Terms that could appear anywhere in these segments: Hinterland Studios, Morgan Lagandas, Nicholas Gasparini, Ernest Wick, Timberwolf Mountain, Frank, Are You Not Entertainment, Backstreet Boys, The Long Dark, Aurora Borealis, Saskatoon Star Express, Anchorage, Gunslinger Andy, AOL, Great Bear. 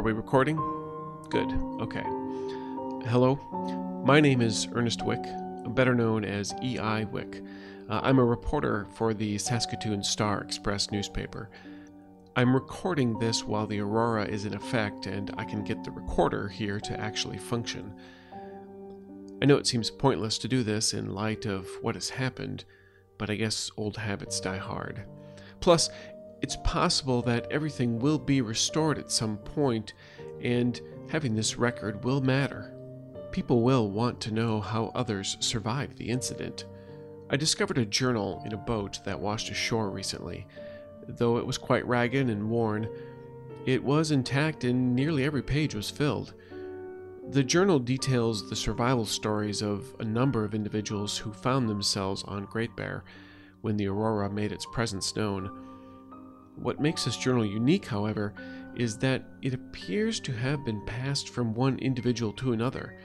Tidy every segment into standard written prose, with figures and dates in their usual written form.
Are we recording? Good. Okay. Hello. My name is Ernest Wick, better known as E.I. Wick. I'm a reporter for the Saskatoon Star Express newspaper. I'm recording this while the aurora is in effect, and I can get the recorder here to actually function. I know it seems pointless to do this in light of what has happened, but I guess old habits die hard. Plus, it's possible that everything will be restored at some point, and having this record will matter. People will want to know how others survived the incident. I discovered a journal in a boat that washed ashore recently. Though it was quite ragged and worn, it was intact and nearly every page was filled. The journal details the survival stories of a number of individuals who found themselves on Great Bear when the aurora made its presence known. What makes this journal unique, however, is that it appears to have been passed from one individual to another,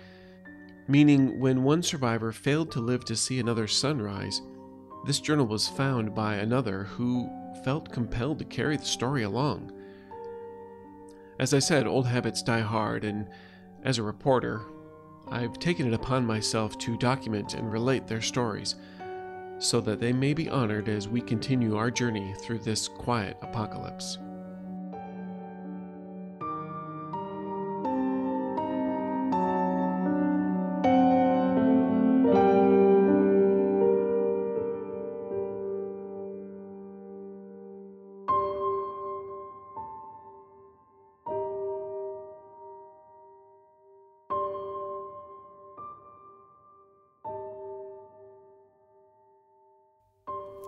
meaning when one survivor failed to live to see another sunrise, this journal was found by another who felt compelled to carry the story along. As I said, old habits die hard, and as a reporter, I've taken it upon myself to document and relate their stories, so that they may be honored as we continue our journey through this quiet apocalypse.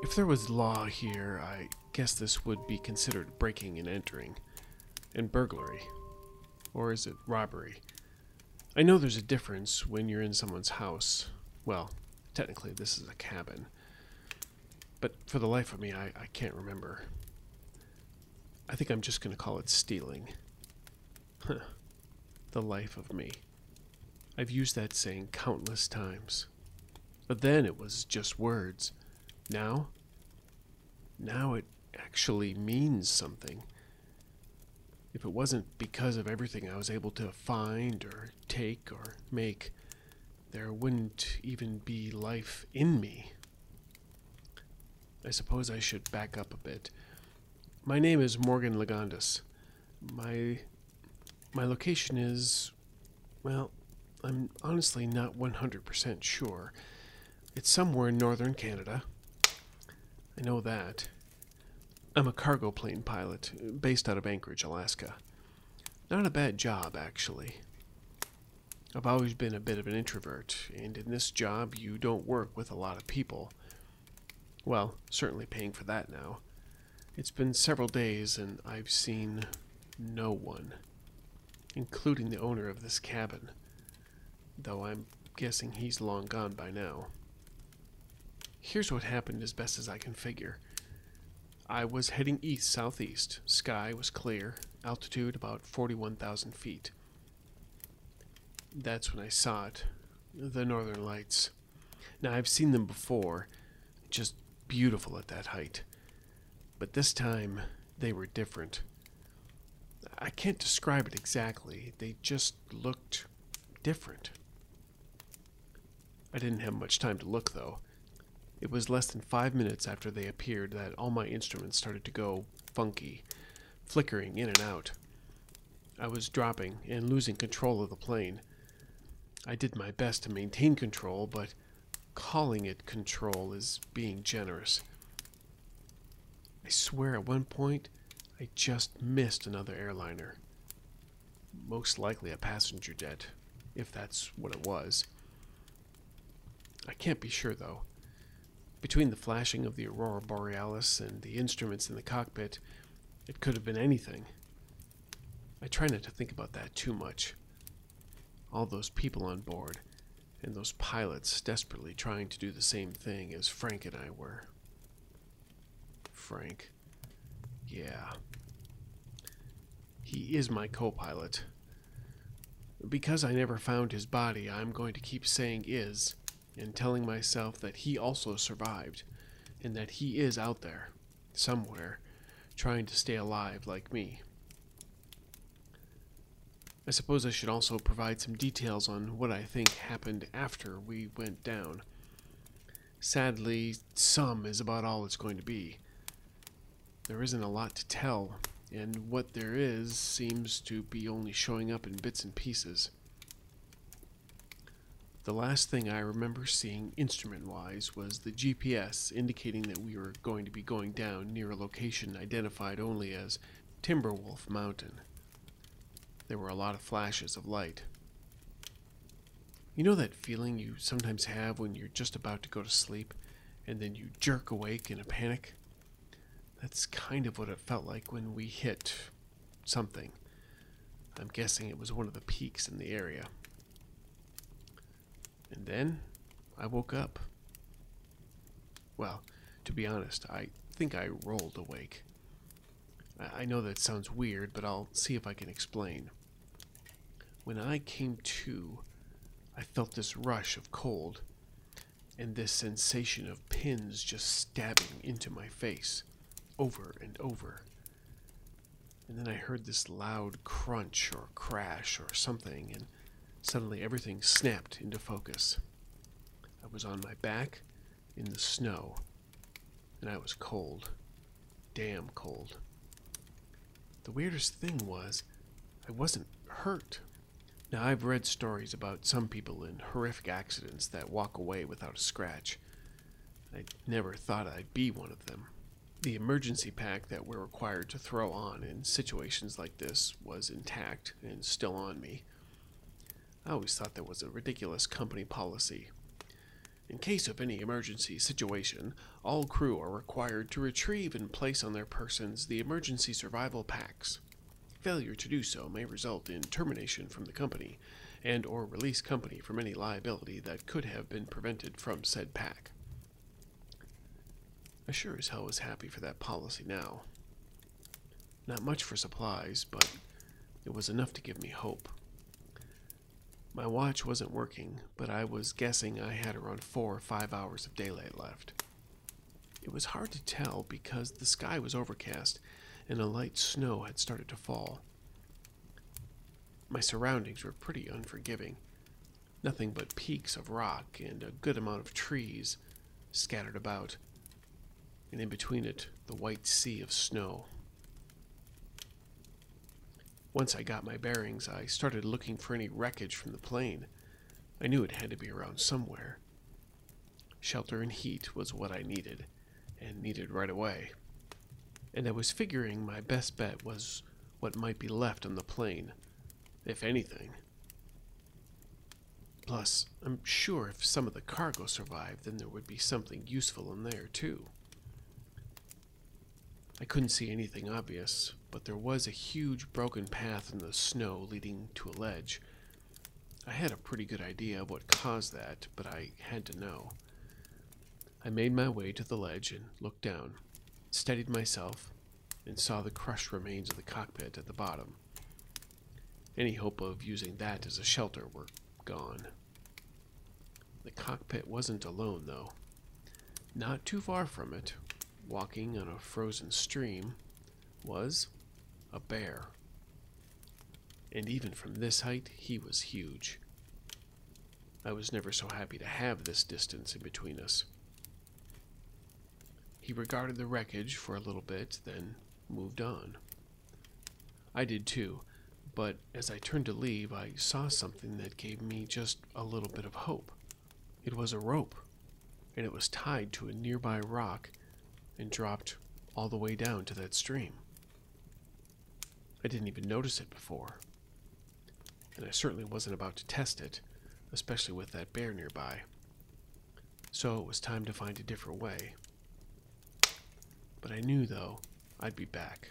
If there was law here, I guess this would be considered breaking and entering, and burglary. Or is it robbery? I know there's a difference when you're in someone's house. Well, technically this is a cabin. But for the life of me, I can't remember. I think I'm just going to call it stealing. Huh. The life of me. I've used that saying countless times. But then it was just words. Now it actually means something. If it wasn't because of everything I was able to find or take or make, there wouldn't even be life in me. I suppose I should back up a bit. My name is Morgan Lagandas. My location is, well, I'm honestly not 100% sure. It's somewhere in northern Canada. I know that. I'm a cargo plane pilot, based out of Anchorage, Alaska. Not a bad job, actually. I've always been a bit of an introvert, and in this job you don't work with a lot of people. Well, certainly paying for that now. It's been several days and I've seen no one, including the owner of this cabin, though I'm guessing he's long gone by now. Here's what happened as best as I can figure. I was heading east-southeast. Sky was clear. Altitude about 41,000 feet. That's when I saw it. The northern lights. Now, I've seen them before. Just beautiful at that height. But this time, they were different. I can't describe it exactly. They just looked different. I didn't have much time to look, though. It was less than 5 minutes after they appeared that all my instruments started to go funky, flickering in and out. I was dropping and losing control of the plane. I did my best to maintain control, but calling it control is being generous. I swear at one point, I just missed another airliner. Most likely a passenger jet, if that's what it was. I can't be sure, though. Between the flashing of the Aurora Borealis and the instruments in the cockpit, it could have been anything. I try not to think about that too much. All those people on board, and those pilots desperately trying to do the same thing as Frank and I were. Frank. Yeah. He is my co-pilot. Because I never found his body, I'm going to keep saying is, and telling myself that he also survived, and that he is out there, somewhere, trying to stay alive like me. I suppose I should also provide some details on what I think happened after we went down. Sadly, some is about all it's going to be. There isn't a lot to tell, and what there is seems to be only showing up in bits and pieces. The last thing I remember seeing instrument-wise was the GPS indicating that we were going to be going down near a location identified only as Timberwolf Mountain. There were a lot of flashes of light. You know that feeling you sometimes have when you're just about to go to sleep, and then you jerk awake in a panic? That's kind of what it felt like when we hit something. I'm guessing it was one of the peaks in the area. And then I woke up. Well, to be honest, I think I rolled awake. I know that sounds weird, but I'll see if I can explain. When I came to, I felt this rush of cold and this sensation of pins just stabbing into my face. Over and over. And then I heard this loud crunch or crash or something, and suddenly everything snapped into focus. I was on my back in the snow, and I was cold. Damn cold. The weirdest thing was, I wasn't hurt. Now, I've read stories about some people in horrific accidents that walk away without a scratch. I never thought I'd be one of them. The emergency pack that we're required to throw on in situations like this was intact and still on me. I always thought that was a ridiculous company policy. In case of any emergency situation, all crew are required to retrieve and place on their persons the emergency survival packs. Failure to do so may result in termination from the company, and or release company from any liability that could have been prevented from said pack. I sure as hell was happy for that policy now. Not much for supplies, but it was enough to give me hope. My watch wasn't working, but I was guessing I had around 4 or 5 hours of daylight left. It was hard to tell because the sky was overcast and a light snow had started to fall. My surroundings were pretty unforgiving. Nothing but peaks of rock and a good amount of trees scattered about. And in between it, the white sea of snow. Once I got my bearings, I started looking for any wreckage from the plane. I knew it had to be around somewhere. Shelter and heat was what I needed, and needed right away. And I was figuring my best bet was what might be left on the plane, if anything. Plus, I'm sure if some of the cargo survived, then there would be something useful in there, too. I couldn't see anything obvious, but there was a huge broken path in the snow leading to a ledge. I had a pretty good idea of what caused that, but I had to know. I made my way to the ledge and looked down, steadied myself, and saw the crushed remains of the cockpit at the bottom. Any hope of using that as a shelter were gone. The cockpit wasn't alone, though. Not too far from it, walking on a frozen stream, was a bear. And even from this height, he was huge. I was never so happy to have this distance in between us. He regarded the wreckage for a little bit, then moved on. I did too, but as I turned to leave, I saw something that gave me just a little bit of hope. It was a rope, and it was tied to a nearby rock and dropped all the way down to that stream. I didn't even notice it before, and I certainly wasn't about to test it, especially with that bear nearby. So it was time to find a different way. But I knew, though, I'd be back.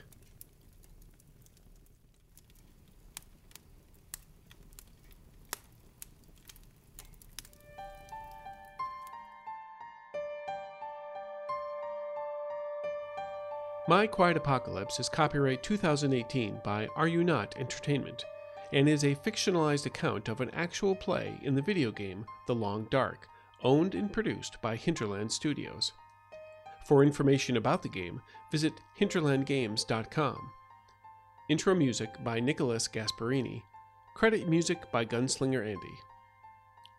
My Quiet Apocalypse is copyright 2018 by Are You Not Entertainment, and is a fictionalized account of an actual play in the video game The Long Dark, owned and produced by Hinterland Studios. For information about the game, visit hinterlandgames.com. Intro music by Nicholas Gasparini. Credit music by Gunslinger Andy.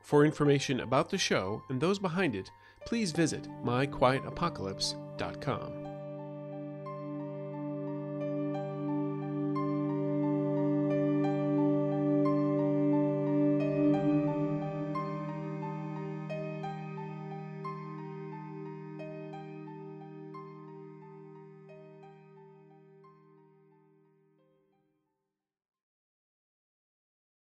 For information about the show and those behind it, please visit myquietapocalypse.com.